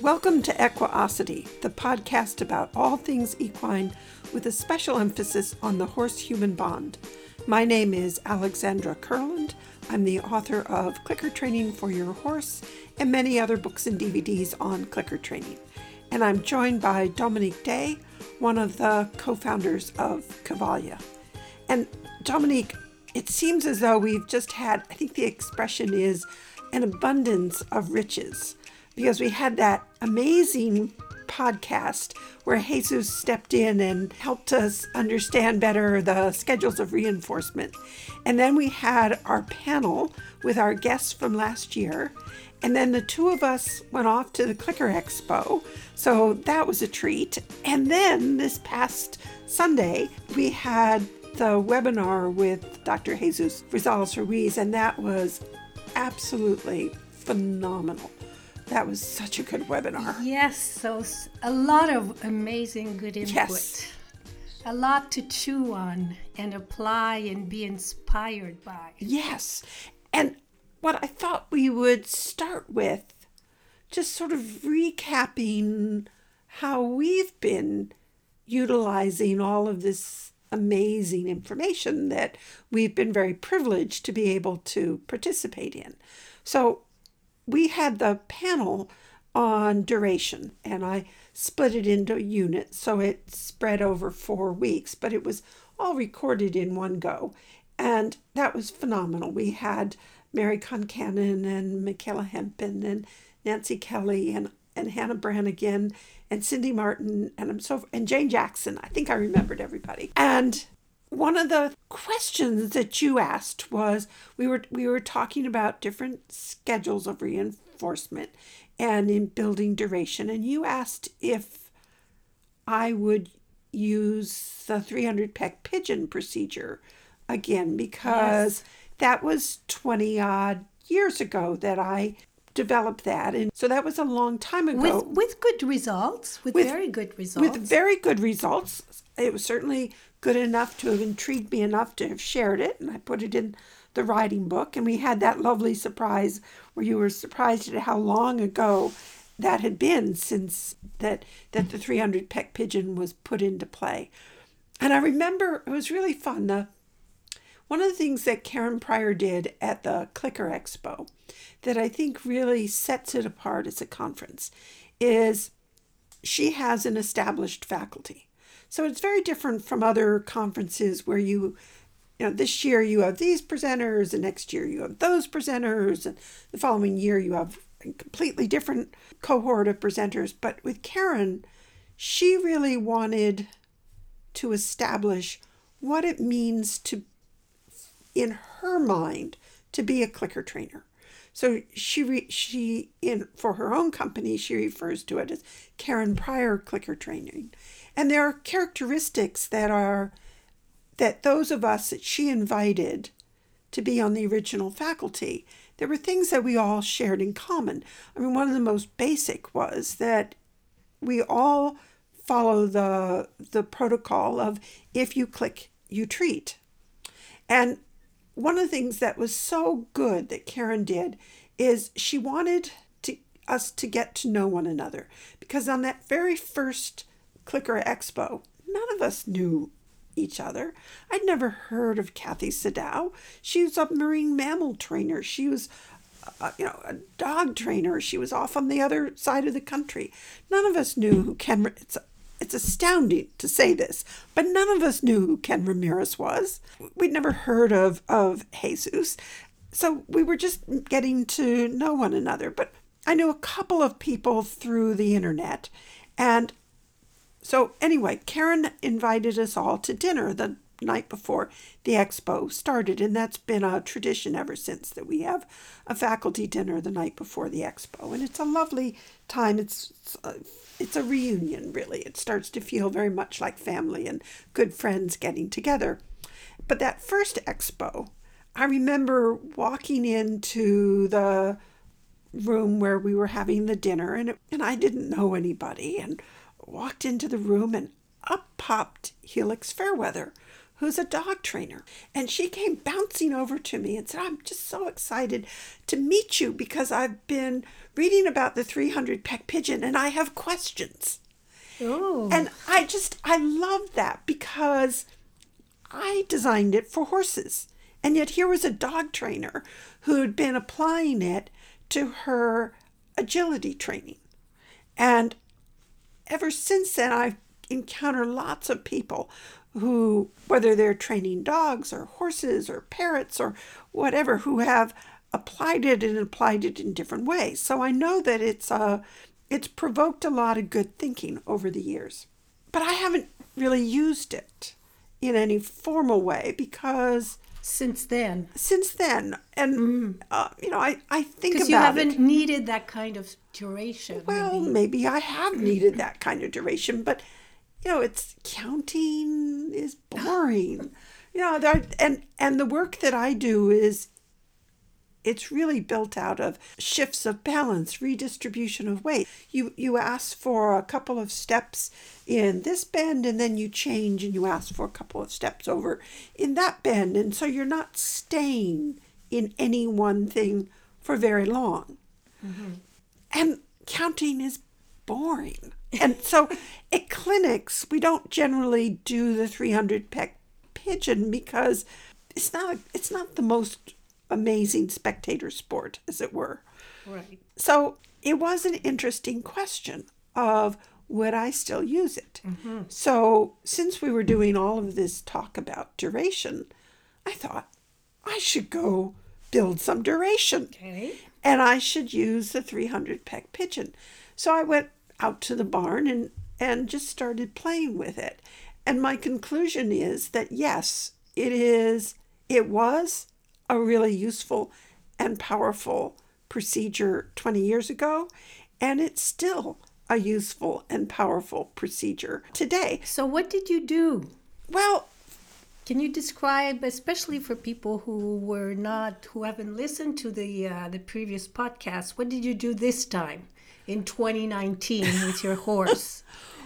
Welcome to Equiosity, the podcast about all things equine with a special emphasis on the horse-human bond. My name is Alexandra Kurland. I'm the author of Clicker Training for Your Horse and many other books and DVDs on clicker training. And I'm joined by Dominique Day, one of the co-founders of Cavalia. And Dominique, it seems as though we've just had, I think the expression is, an abundance of riches. Because we had that amazing podcast where Jesus stepped in and helped us understand better the schedules of reinforcement. And then we had our panel with our guests from last year. And then the two of us went off to the Clicker Expo. So that was a treat. And then this past Sunday, we had the webinar with Dr. Jesus Rosales Ruiz, and that was absolutely phenomenal. That was such a good webinar. Yes, so a lot of amazing good input. Yes. A lot to chew on and apply and be inspired by. Yes, and what I thought we would start with, just sort of recapping how we've been utilizing all of this amazing information that we've been very privileged to be able to participate in. So we had the panel on duration, and I split it into units, so it spread over 4 weeks, but it was all recorded in one go, and that was phenomenal. We had Mary Concannon and Michaela Hempen and Nancy Kelly and Hannah Brannigan and Cindy Martin and Jane Jackson. I think I remembered everybody. And one of the questions that you asked was, we were talking about different schedules of reinforcement and in building duration, and you asked if I would use the 300-peck pigeon procedure again, because that was 20-odd years ago that I developed that, and so that was a long time ago. With good results, with very good results. With very good results. It was certainly good enough to have intrigued me enough to have shared it, and I put it in the writing book, and we had that lovely surprise where you were surprised at how long ago that had been since that the 300-peck pigeon was put into play. And I remember it was really fun. One of the things that Karen Pryor did at the Clicker Expo that I think really sets it apart as a conference is she has an established faculty. So it's very different from other conferences where you know, this year you have these presenters, and next year you have those presenters, and the following year you have a completely different cohort of presenters. But with Karen, she really wanted to establish what it means to, in her mind, to be a clicker trainer. So for her own company, she refers to it as Karen Pryor Clicker Training. And there are characteristics that those of us that she invited to be on the original faculty, there were things that we all shared in common. I mean, one of the most basic was that we all follow the protocol of if you click, you treat. And one of the things that was so good that Karen did is she wanted us to get to know one another, because on that very first Clicker Expo, none of us knew each other. I'd never heard of Kathy Sadao. She was a marine mammal trainer. She was, a dog trainer. She was off on the other side of the country. None of us knew who Ken. It's astounding to say this, but none of us knew who Ken Ramirez was. We'd never heard of Jesus, so we were just getting to know one another. But I knew a couple of people through the internet, and so anyway, Karen invited us all to dinner the night before the expo started, and that's been a tradition ever since, that we have a faculty dinner the night before the expo, and it's a lovely time. It's a reunion, really. It starts to feel very much like family and good friends getting together. But that first expo, I remember walking into the room where we were having the dinner, and I didn't know anybody, and walked into the room, and up popped Helix Fairweather, who's a dog trainer. And she came bouncing over to me and said, I'm just so excited to meet you because I've been reading about the 300 peck pigeon and I have questions. Ooh. And I love that because I designed it for horses. And yet here was a dog trainer who'd been applying it to her agility training. And ever since then, I've encountered lots of people who, whether they're training dogs or horses or parrots or whatever, who have applied it in different ways. So I know that it's provoked a lot of good thinking over the years. But I haven't really used it in any formal way because... Since then. And, I think about it. Because you haven't needed that kind of duration. Well, maybe I have needed that kind of duration, but, it's counting is boring. And the work that I do is, it's really built out of shifts of balance, redistribution of weight. You ask for a couple of steps in this bend, and then you change and you ask for a couple of steps over in that bend. And so you're not staying in any one thing for very long. Mm-hmm. And counting is boring. And so at clinics, we don't generally do the 300 peck pigeon because it's not the most amazing spectator sport, as it were. Right. So it was an interesting question of would I still use it? Mm-hmm. So since we were doing all of this talk about duration, I thought I should go build some duration. Okay. And I should use the 300 peck pigeon. So I went out to the barn and just started playing with it. And my conclusion is that yes, it was a really useful and powerful procedure 20 years ago, and it's still a useful and powerful procedure today. So what did you do? Well, can you describe, especially for people who haven't listened to the previous podcast, what did you do this time in 2019 with your horse?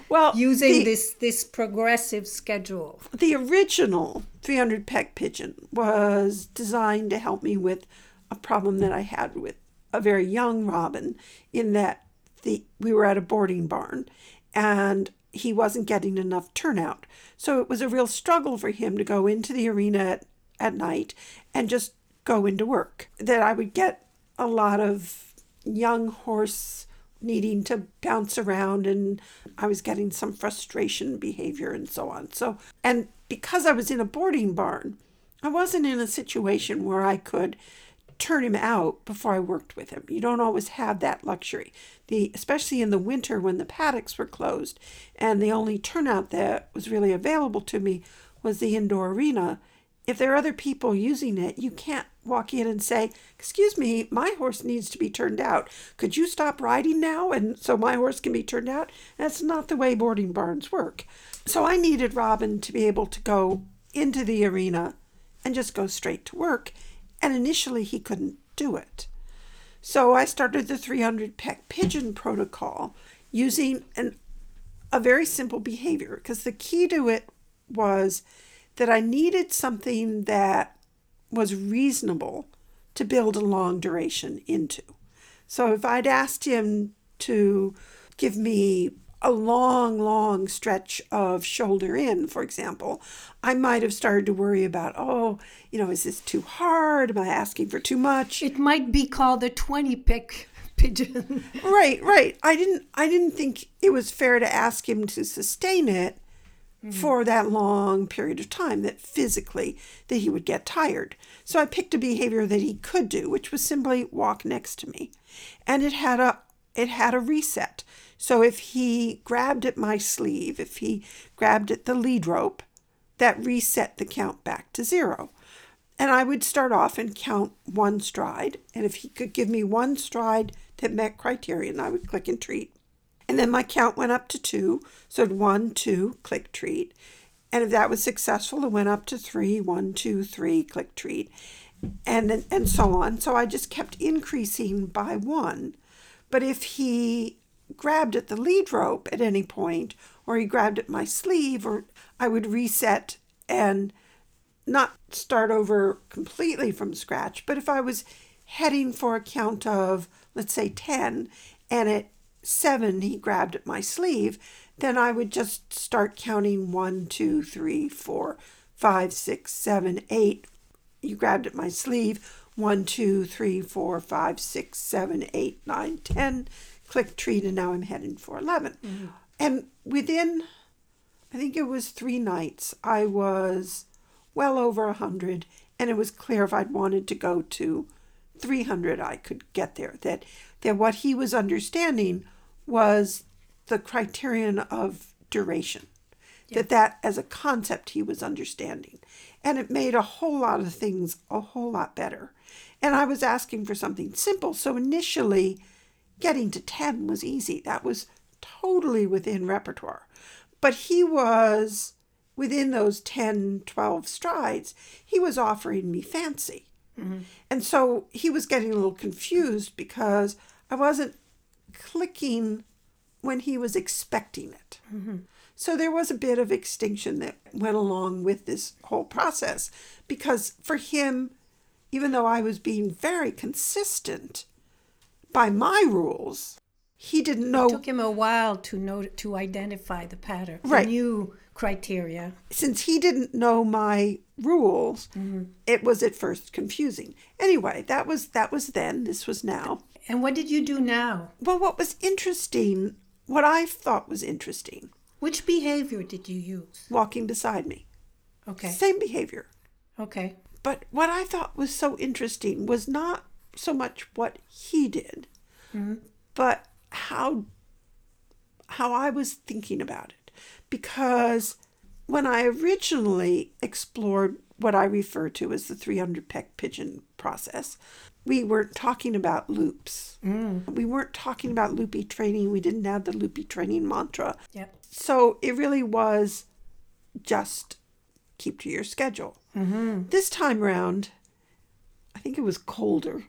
Well, using this progressive schedule. The original 300 peck pigeon was designed to help me with a problem that I had with a very young Robin, in that we were at a boarding barn and he wasn't getting enough turnout. So it was a real struggle for him to go into the arena at night and just go into work. That I would get a lot of young horse needing to bounce around, and I was getting some frustration behavior and so on. So, and because I was in a boarding barn, I wasn't in a situation where I could turn him out before I worked with him. You don't always have that luxury, especially in the winter when the paddocks were closed, and the only turnout that was really available to me was the indoor arena. If there are other people using it, you can't walk in and say, excuse me, my horse needs to be turned out. Could you stop riding now? And so my horse can be turned out. That's not the way boarding barns work. So I needed Robin to be able to go into the arena and just go straight to work. And initially he couldn't do it. So I started the 300 peck pigeon protocol using a very simple behavior, because the key to it was that I needed something that was reasonable to build a long duration into. So if I'd asked him to give me a long, long stretch of shoulder in, for example, I might have started to worry about, is this too hard? Am I asking for too much? It might be called a 20 peck pigeon. Right. I didn't think it was fair to ask him to sustain it for that long period of time, that physically that he would get tired. So I picked a behavior that he could do, which was simply walk next to me. And it had a reset. So if he grabbed at my sleeve, if he grabbed at the lead rope, that reset the count back to zero. And I would start off and count one stride. And if he could give me one stride that met criterion, I would click and treat. And then my count went up to 2, so 1, 2, click, treat. And if that was successful, it went up to 3, 1, 2, 3, click, treat, and so on. So I just kept increasing by 1. But if he grabbed at the lead rope at any point, or he grabbed at my sleeve, or I would reset and not start over completely from scratch, but if I was heading for a count of, let's say 10, and at 7 he grabbed at my sleeve, then I would just start counting 1, 2, 3, 4, 5, 6, 7, 8. You grabbed at my sleeve. 1, 2, 3, 4, 5, 6, 7, 8, 9, 10. Click treat, and now I'm heading for 11. Mm-hmm. And within, I think it was 3 nights, I was well over 100, and it was clear if I'd wanted to go to 300, I could get there. That what he was understanding was the criterion of duration. Yeah. That as a concept he was understanding. And it made a whole lot of things a whole lot better. And I was asking for something simple. So initially, getting to 10 was easy. That was totally within repertoire. But he was, within those 10, 12 strides, he was offering me fancy. Mm-hmm. And so he was getting a little confused because I wasn't clicking when he was expecting it. Mm-hmm. So there was a bit of extinction that went along with this whole process, because for him, even though I was being very consistent by my rules, he didn't know. It took him a while to identify the pattern, right. The new criteria. Since he didn't know my rules, mm-hmm. It was at first confusing. Anyway, that was then. This was now. And what did you do now? Well, what I thought was interesting. Which behavior did you use? Walking beside me. Okay. Same behavior. Okay. But what I thought was so interesting was not so much what he did, mm-hmm. but how I was thinking about it. Because when I originally explored what I refer to as the 300-peck pigeon process, we weren't talking about loops. Mm. We weren't talking about loopy training. We didn't have the loopy training mantra. Yep. So it really was just keep to your schedule. Mm-hmm. This time around, I think it was colder.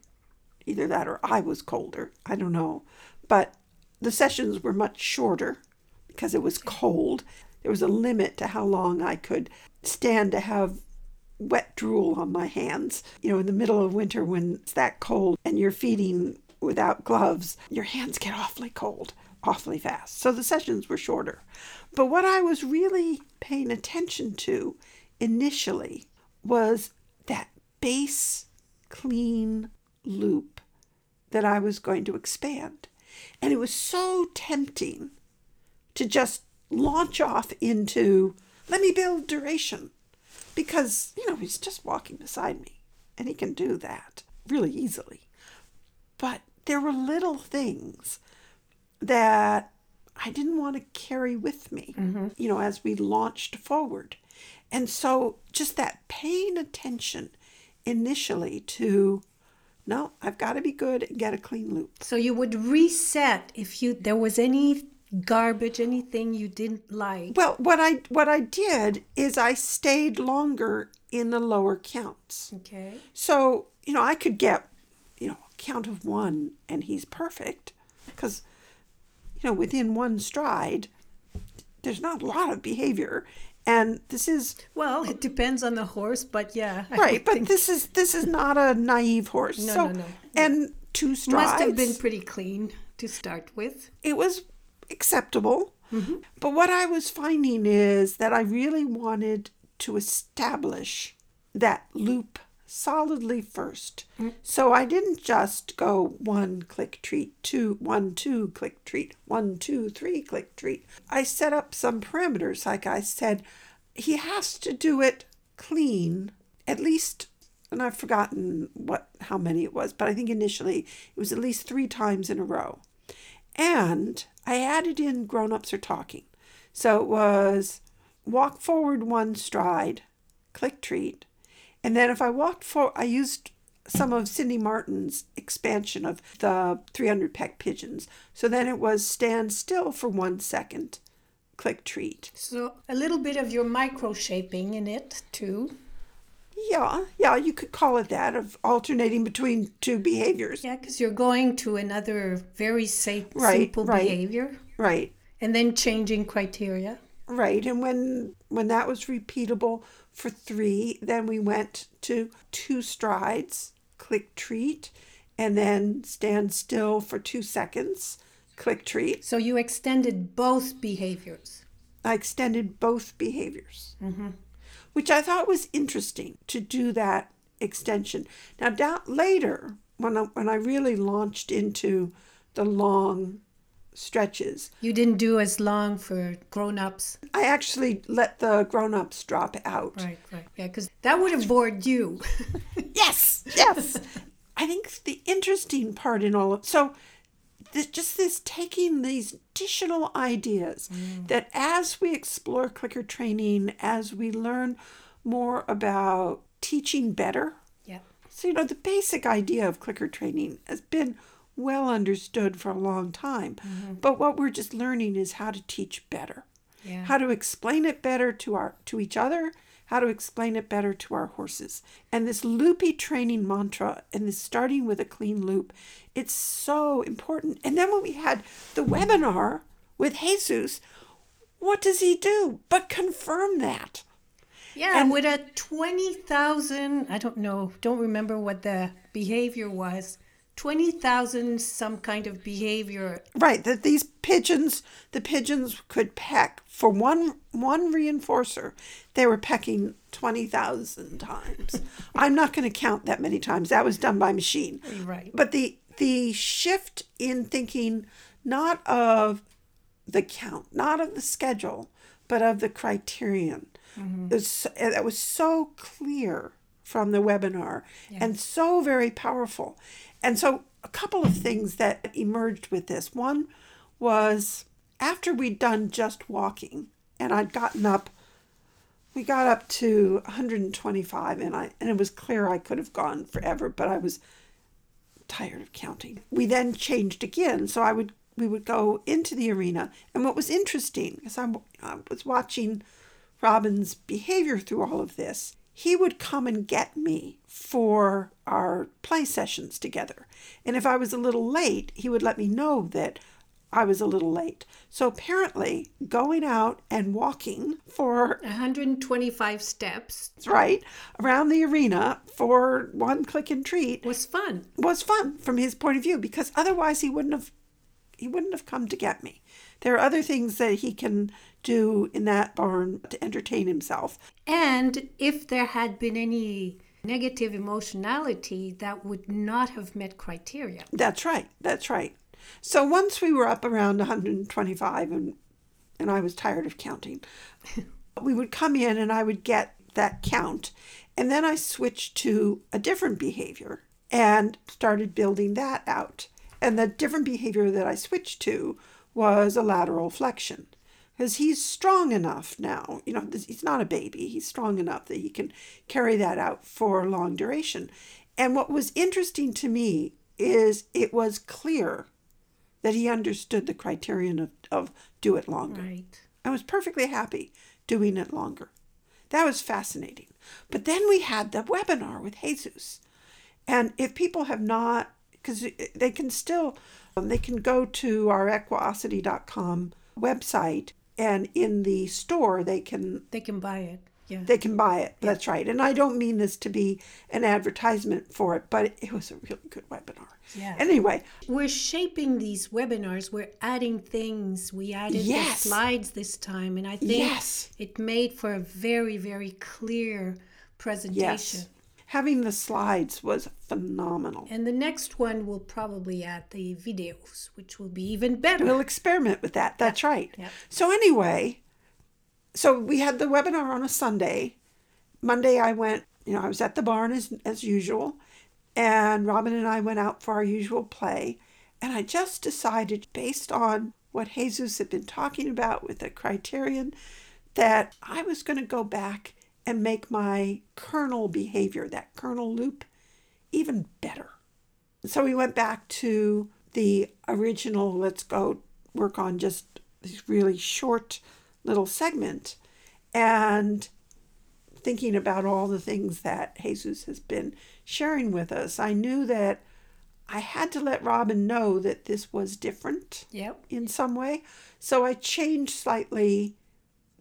Either that or I was colder. I don't know. But the sessions were much shorter because it was cold. There was a limit to how long I could stand to have wet drool on my hands. You know, in the middle of winter when it's that cold and you're feeding without gloves, your hands get awfully cold, awfully fast. So the sessions were shorter. But what I was really paying attention to initially was that base clean loop that I was going to expand. And it was so tempting to just launch off into, let me build duration. Because, he's just walking beside me, and he can do that really easily. But there were little things that I didn't want to carry with me, mm-hmm. As we launched forward. And so just that paying attention initially to, no, I've got to be good and get a clean loop. So you would reset if there was any garbage, anything you didn't like. Well, what I did is I stayed longer in the lower counts. Okay. So, I could get, a count of 1 and he's perfect, because, within 1 stride, there's not a lot of behavior. And this is... Well, it depends on the horse, but yeah. Right, but this is not a naive horse. No. And 2 strides... Must have been pretty clean to start with. It was acceptable. Mm-hmm. But what I was finding is that I really wanted to establish that loop solidly first. Mm-hmm. So I didn't just go 1 click treat, 2, 1, 2 click treat, 1, 2, 3 click treat. I set up some parameters. Like I said, he has to do it clean, at least, and I've forgotten how many it was, but I think initially it was at least 3 times in a row. And I added in grown-ups are talking. So it was walk forward 1 stride, click treat. And then if I walked forward, I used some of Cindy Martin's expansion of the 300-peck pigeons. So then it was stand still for 1 second, click treat. So a little bit of your micro-shaping in it too. Yeah, you could call it that, of alternating between 2 behaviors. Yeah, because you're going to another very simple behavior. Right. And then changing criteria. Right, and when that was repeatable for 3. Then we went to 2 strides, click treat, and then stand still for 2 seconds, click treat. So you extended both behaviors. I extended both behaviors, mm-hmm. which I thought was interesting to do that extension. Now, later, when I really launched into the long stretches. You didn't do as long for grown-ups. I actually let the grown-ups drop out. Right. Yeah, because that would have bored you. Yes. I think the interesting part in all of... So just this taking these additional ideas that as we explore clicker training, as we learn more about teaching better. Yeah. So, the basic idea of clicker training has been well understood for a long time. Mm-hmm. But what we're just learning is how to teach better, how to explain it better to each other, how to explain it better to our horses. And this loopy training mantra and this starting with a clean loop, it's so important. And then when we had the webinar with Jesus, what does he do but confirm that? Yeah, and with a 20,000, don't remember what the behavior was, 20,000 some kind of behavior. Right, that these pigeons, the pigeons could peck for one reinforcer. They were pecking 20,000 times. I'm not going to count that many times. That was done by machine. Right. But the shift in thinking not of the count, not of the schedule, but of the criterion. Mm-hmm. That was so clear from the webinar and so very powerful. And so a couple of things that emerged with this. One was after we'd done just walking and I'd gotten up, we got up to 125 and it was clear I could have gone forever, but I was tired of counting. We then changed again. So we would go into the arena. And what was interesting, because I was watching Robin's behavior through all of this, he would come and get me for our play sessions together. And if I was a little late, he would let me know that I was a little late. So apparently going out and walking for 125 steps, right, around the arena for one click and treat was fun from his point of view, because otherwise he wouldn't have come to get me. There are other things that he can do in that barn to entertain himself. And if there had been any negative emotionality, that would not have met criteria. That's right. So once we were up around 125 and I was tired of counting, we would come in and I would get that count. And then I switched to a different behavior and started building that out. And the different behavior that I switched to was a lateral flexion, because he's strong enough now. He's not a baby. He's strong enough that he can carry that out for a long duration. And what was interesting to me is it was clear that he understood the criterion of do it longer. Right. I was perfectly happy doing it longer. That was fascinating. But then we had the webinar with Jesus. And if people have not, because they can still... They can go to our Equiosity.com website, and in the store they can buy it. Yeah. They can buy it. Yeah. That's right. And I don't mean this to be an advertisement for it, but it was a really good webinar. Yeah. Anyway, we're shaping these webinars. We're adding things. We added the slides this time, and I think it made for a very, very clear presentation. Yes. Having the slides was phenomenal. And the next one will probably add the videos, which will be even better. We'll experiment with that. That's right. Yeah. So anyway, so we had the webinar on a Sunday. Monday I went, I was at the barn as usual. And Robin and I went out for our usual play. And I just decided, based on what Jesus had been talking about with the criterion, that I was going to go back and make my kernel behavior, that kernel loop, even better. So we went back to the original, let's go work on just this really short little segment, and thinking about all the things that Jesus has been sharing with us, I knew that I had to let Robin know that this was different in some way. So I changed slightly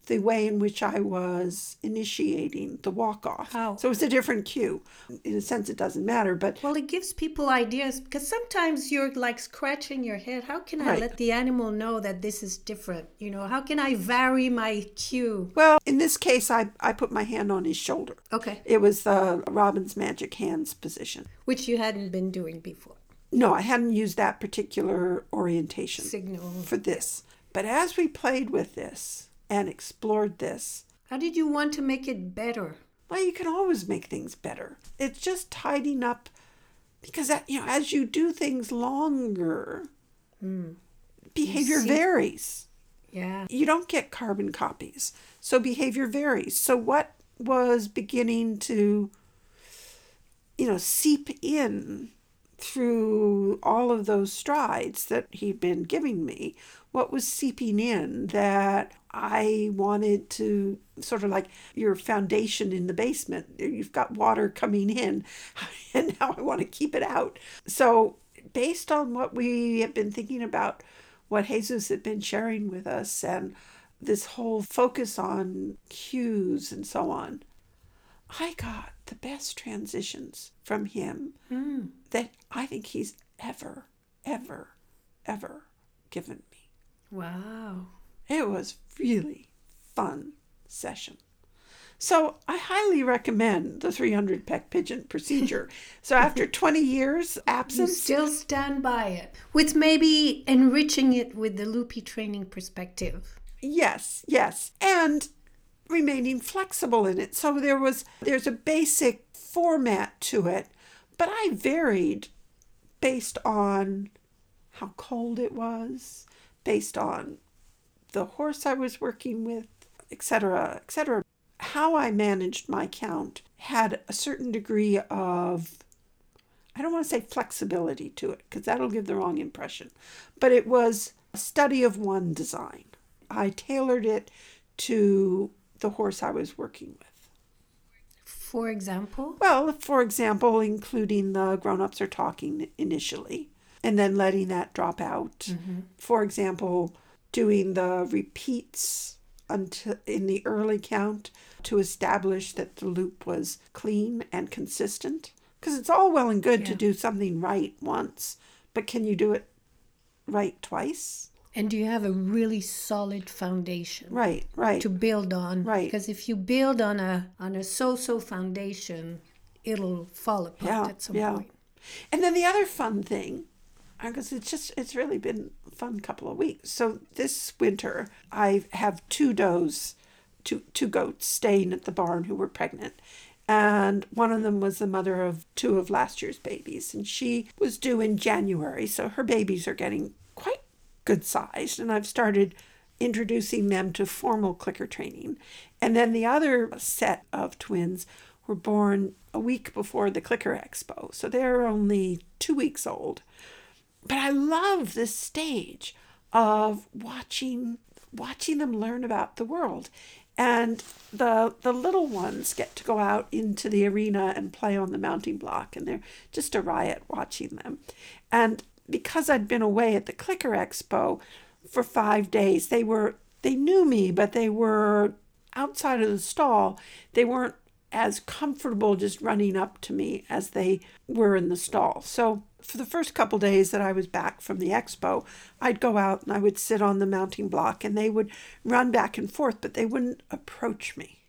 the way in which I was initiating the walk-off. Oh. So it's a different cue. In a sense, it doesn't matter, but... Well, it gives people ideas, because sometimes you're like scratching your head. How can I let the animal know that this is different? You know, how can I vary my cue? Well, in this case, I put my hand on his shoulder. Okay. It was the Robin's magic hands position. Which you hadn't been doing before. No, I hadn't used that particular orientation signal for this. But as we played with this... and explored this. How did you want to make it better? Well, you can always make things better. It's just tidying up, because that, you know, as you do things longer, behavior varies. Yeah. You don't get carbon copies. So behavior varies. So what was beginning to, you know, seep in through all of those strides that he'd been giving me, what was seeping in that I wanted to, sort of like your foundation in the basement, you've got water coming in and now I want to keep it out. So based on what we had been thinking about, what Jesus had been sharing with us and this whole focus on cues and so on, I got the best transitions from him that I think he's ever given me. Wow. It was really fun session. So I highly recommend the 300 peck pigeon procedure. So after 20 years absence... You still stand by it, with maybe enriching it with the loopy training perspective. Yes. And... remaining flexible in it. So there's a basic format to it, but I varied based on how cold it was, based on the horse I was working with, etc., etc. How I managed my count had a certain degree of, I don't want to say flexibility to it, because that'll give the wrong impression, but it was a study of one design. I tailored it to the horse I was working with. For example? Well, for example, including the grown-ups are talking initially and then letting that drop out. Mm-hmm. For example, doing the repeats until in the early count to establish that the loop was clean and consistent. Because it's all well and good to do something right once, but can you do it right twice? And do you have a really solid foundation to build on? Right. Because if you build on a so-so foundation, it'll fall apart at some point. And then the other fun thing, because it's really been a fun couple of weeks. So this winter, I have two goats staying at the barn who were pregnant. And one of them was the mother of two of last year's babies. And she was due in January, so her babies are getting quite good sized, and I've started introducing them to formal clicker training. And then the other set of twins were born a week before the Clicker Expo, so they're only 2 weeks old. But I love this stage of watching them learn about the world. And the little ones get to go out into the arena and play on the mounting block, and they're just a riot watching them. And because I'd been away at the Clicker Expo for 5 days, they knew me, but they were outside of the stall. They weren't as comfortable just running up to me as they were in the stall. So for the first couple days that I was back from the expo, I'd go out and I would sit on the mounting block and they would run back and forth, but they wouldn't approach me.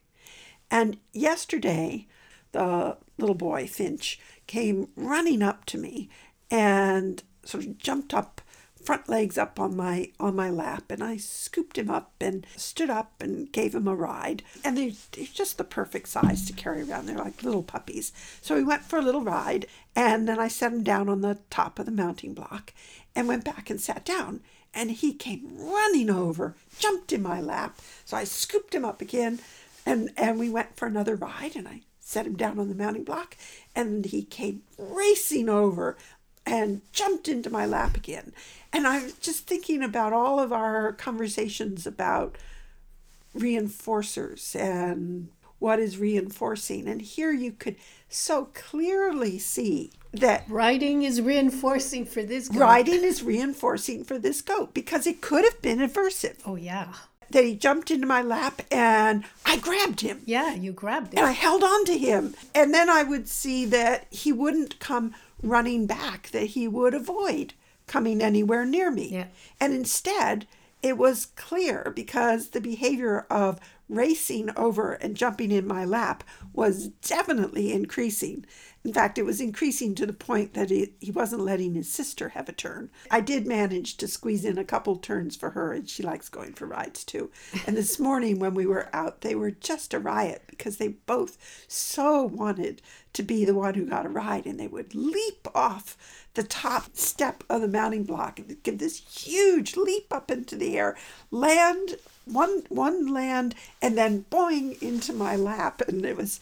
And yesterday, the little boy, Finch, came running up to me and sort of jumped up, front legs up on my lap, and I scooped him up and stood up and gave him a ride. And they're just the perfect size to carry around. They're like little puppies. So we went for a little ride, and then I set him down on the top of the mounting block and went back and sat down. And he came running over, jumped in my lap. So I scooped him up again, and we went for another ride, and I set him down on the mounting block, and he came racing over and jumped into my lap again. And I was just thinking about all of our conversations about reinforcers and what is reinforcing. And here you could so clearly see that... Riding is reinforcing for this goat. Riding is reinforcing for this goat because it could have been aversive. Oh, yeah. that he jumped into my lap and I grabbed him. Yeah, you grabbed him. And I held on to him. And then I would see that he wouldn't come running back, that he would avoid coming anywhere near me. Yeah. And instead, it was clear because the behavior of racing over and jumping in my lap was definitely increasing. In fact, it was increasing to the point that he wasn't letting his sister have a turn. I did manage to squeeze in a couple turns for her, and she likes going for rides too. And this morning when we were out, they were just a riot because they both so wanted to be the one who got a ride, and they would leap off the top step of the mounting block and give this huge leap up into the air, land one land, and then boing into my lap. And it's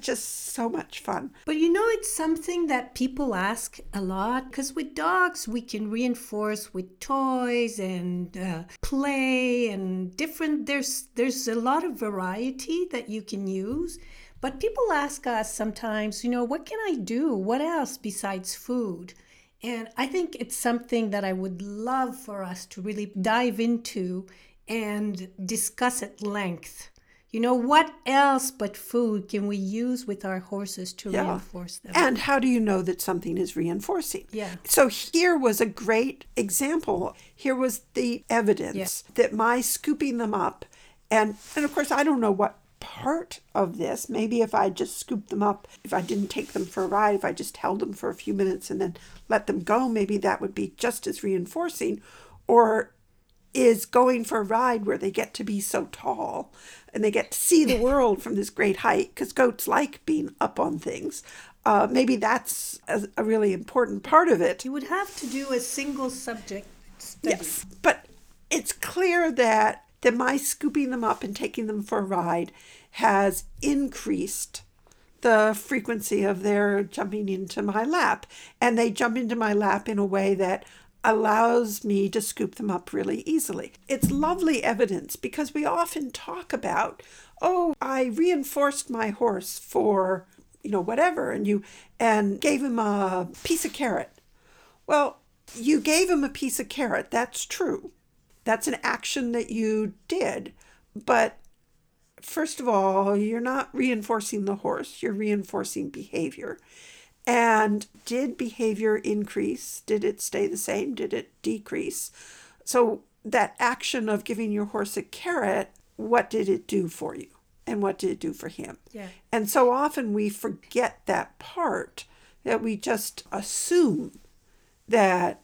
just so much fun. But you know, it's something that people ask a lot, because with dogs we can reinforce with toys and play and different, there's a lot of variety that you can use. But people ask us sometimes, you know, what can I do, what else besides food? And I think it's something that I would love for us to really dive into and discuss at length. You know, what else but food can we use with our horses to reinforce them? And how do you know that something is reinforcing? Yeah. So here was a great example. Here was the evidence that my scooping them up, and of course, I don't know what part of this, maybe if I just scooped them up, if I didn't take them for a ride, if I just held them for a few minutes and then let them go, maybe that would be just as reinforcing. Or is going for a ride where they get to be so tall and they get to see the world from this great height, because goats like being up on things. Maybe that's a really important part of it. You would have to do a single subject study. Yes, but it's clear that my scooping them up and taking them for a ride has increased the frequency of their jumping into my lap. And they jump into my lap in a way that allows me to scoop them up really easily. It's lovely evidence, because we often talk about, oh, I reinforced my horse for, you know, whatever, and gave him a piece of carrot. Well, you gave him a piece of carrot. That's true. That's an action that you did. But first of all, you're not reinforcing the horse. You're reinforcing behavior. And did behavior increase? Did it stay the same? Did it decrease? So that action of giving your horse a carrot, what did it do for you? And what did it do for him? Yeah. And so often we forget that part, that we just assume that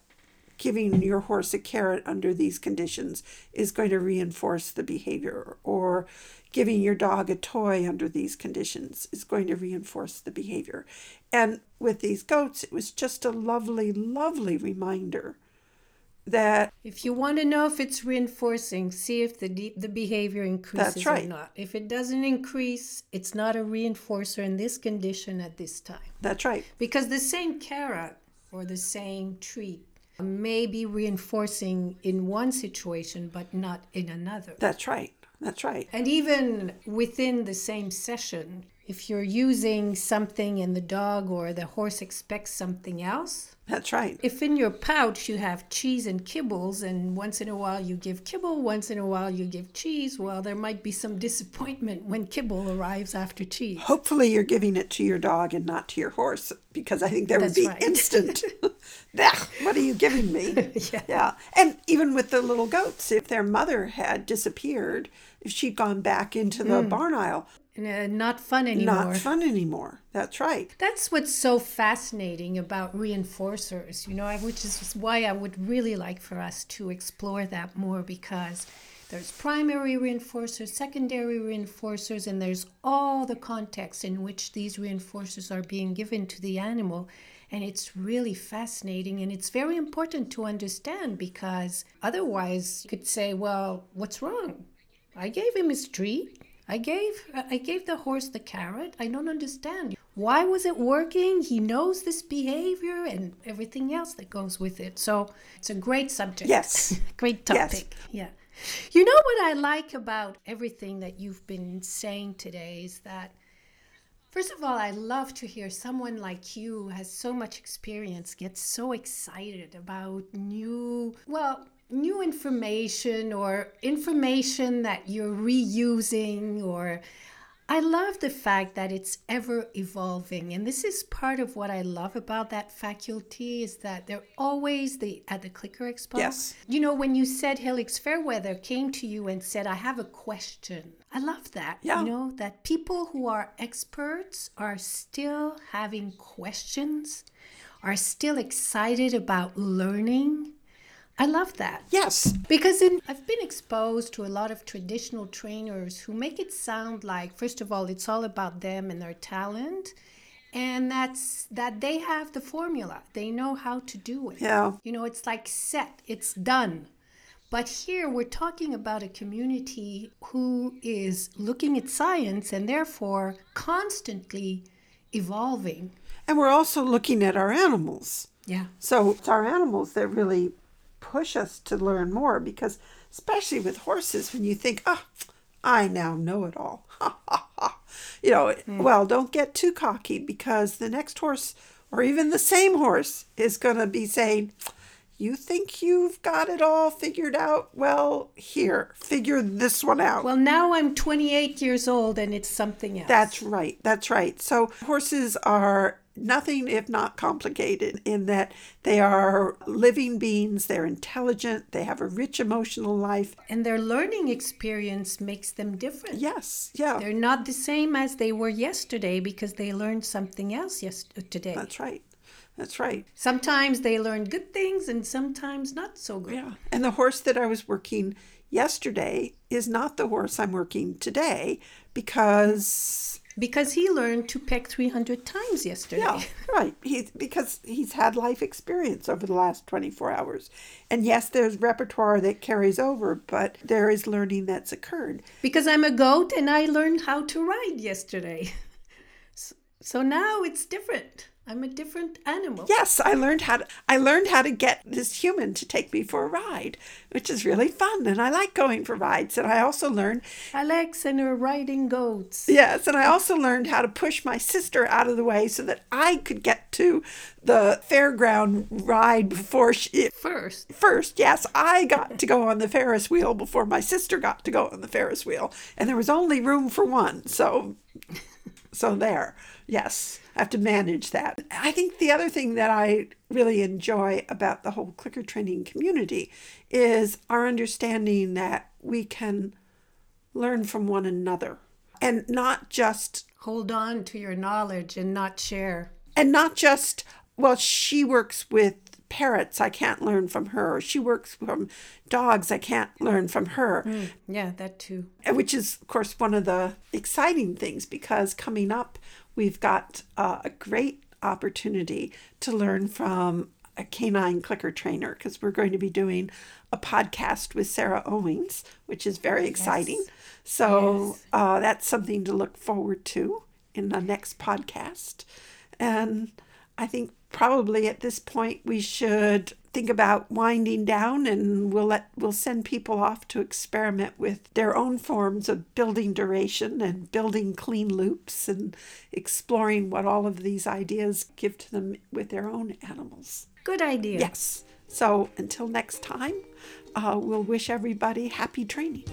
giving your horse a carrot under these conditions is going to reinforce the behavior, or giving your dog a toy under these conditions is going to reinforce the behavior. And with these goats, it was just a lovely, lovely reminder that if you want to know if it's reinforcing, see if the behavior increases. That's right. Or not. If it doesn't increase, it's not a reinforcer in this condition at this time. That's right. Because the same carrot or the same treat may be reinforcing in one situation, but not in another. That's right. That's right. And even within the same session, if you're using something and the dog or the horse expects something else. That's right. If in your pouch you have cheese and kibbles, and once in a while you give kibble, once in a while you give cheese, well, there might be some disappointment when kibble arrives after cheese. Hopefully you're giving it to your dog and not to your horse, because I think there would be instant, what are you giving me? Yeah. And even with the little goats, if their mother had disappeared, if she'd gone back into the barn aisle, not fun anymore. Not fun anymore. That's right. That's what's so fascinating about reinforcers, you know, which is why I would really like for us to explore that more, because there's primary reinforcers, secondary reinforcers, and there's all the contexts in which these reinforcers are being given to the animal. And it's really fascinating, and it's very important to understand, because otherwise you could say, well, what's wrong? I gave him his treat. I gave the horse the carrot. I don't understand. Why was it working? He knows this behavior and everything else that goes with it. So it's a great subject. Yes. Great topic. Yes. Yeah. You know what I like about everything that you've been saying today is that First of all, I love to hear someone like you who has so much experience get so excited about new information or information that you're reusing, or I love the fact that it's ever evolving. And this is part of what I love about that faculty, is that they're always at the Clicker Expo. Yes. You know, when you said Helix Fairweather came to you and said, I have a question. I love that. Yeah. You know, that people who are experts are still having questions, are still excited about learning. I love that. Yes. Because I've been exposed to a lot of traditional trainers who make it sound like, first of all, it's all about them and their talent, and that they have the formula. They know how to do it. Yeah. You know, it's like set, it's done. But here we're talking about a community who is looking at science and therefore constantly evolving. And we're also looking at our animals. Yeah. So it's our animals that really push us to learn more, because especially with horses, when you think, I now know it all. You know, well, don't get too cocky, because the next horse, or even the same horse, is going to be saying, you think you've got it all figured out? Well, here, figure this one out. Well, now I'm 28 years old and it's something else. That's right. So horses are nothing if not complicated, in that they are living beings, they're intelligent, they have a rich emotional life. And their learning experience makes them different. Yes, yeah. They're not the same as they were yesterday, because they learned something else today. That's right. Sometimes they learn good things and sometimes not so good. Yeah. And the horse that I was working yesterday is not the horse I'm working today, because he learned to peck 300 times yesterday. Yeah, right. Because he's had life experience over the last 24 hours. And yes, there's repertoire that carries over, but there is learning that's occurred. Because I'm a goat and I learned how to ride yesterday. So now it's different. I'm a different animal. Yes, I learned how to get this human to take me for a ride, which is really fun, and I like going for rides. And I also learned Alex and her riding goats. Yes, and I also learned how to push my sister out of the way so that I could get to the fairground ride before she first. Yes, I got to go on the Ferris wheel before my sister got to go on the Ferris wheel, and there was only room for one. So there. Yes, I have to manage that. I think the other thing that I really enjoy about the whole clicker training community is our understanding that we can learn from one another and not just hold on to your knowledge and not share. And not just, well, she works with parrots, I can't learn from her. Or she works from dogs, I can't learn from her. Yeah, that too. Which is, of course, one of the exciting things, because coming up, we've got a great opportunity to learn from a canine clicker trainer, because we're going to be doing a podcast with Sarah Owings, which is very exciting. Yes. So yes. That's something to look forward to in the next podcast. And I think probably at this point we should think about winding down, and we'll send people off to experiment with their own forms of building duration and building clean loops and exploring what all of these ideas give to them with their own animals. Good idea. Yes. So until next time, we'll wish everybody happy training.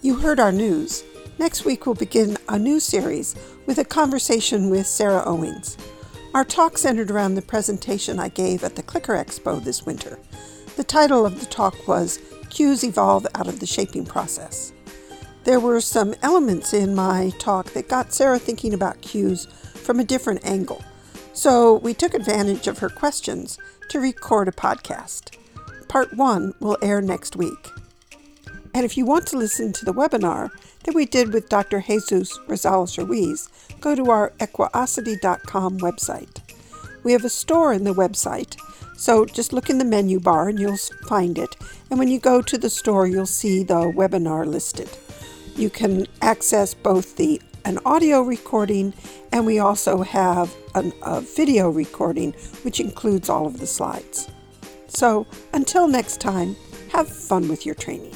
You heard our news. Next week, we'll begin a new series with a conversation with Sarah Owings. Our talk centered around the presentation I gave at the Clicker Expo this winter. The title of the talk was Cues Evolve Out of the Shaping Process. There were some elements in my talk that got Sarah thinking about cues from a different angle. So we took advantage of her questions to record a podcast. Part 1 will air next week. And if you want to listen to the webinar that we did with Dr. Jesus Rosales Ruiz, go to our Equiosity.com website. We have a store in the website, so just look in the menu bar and you'll find it. And when you go to the store, you'll see the webinar listed. You can access both an audio recording, and we also have a video recording, which includes all of the slides. So until next time, have fun with your training.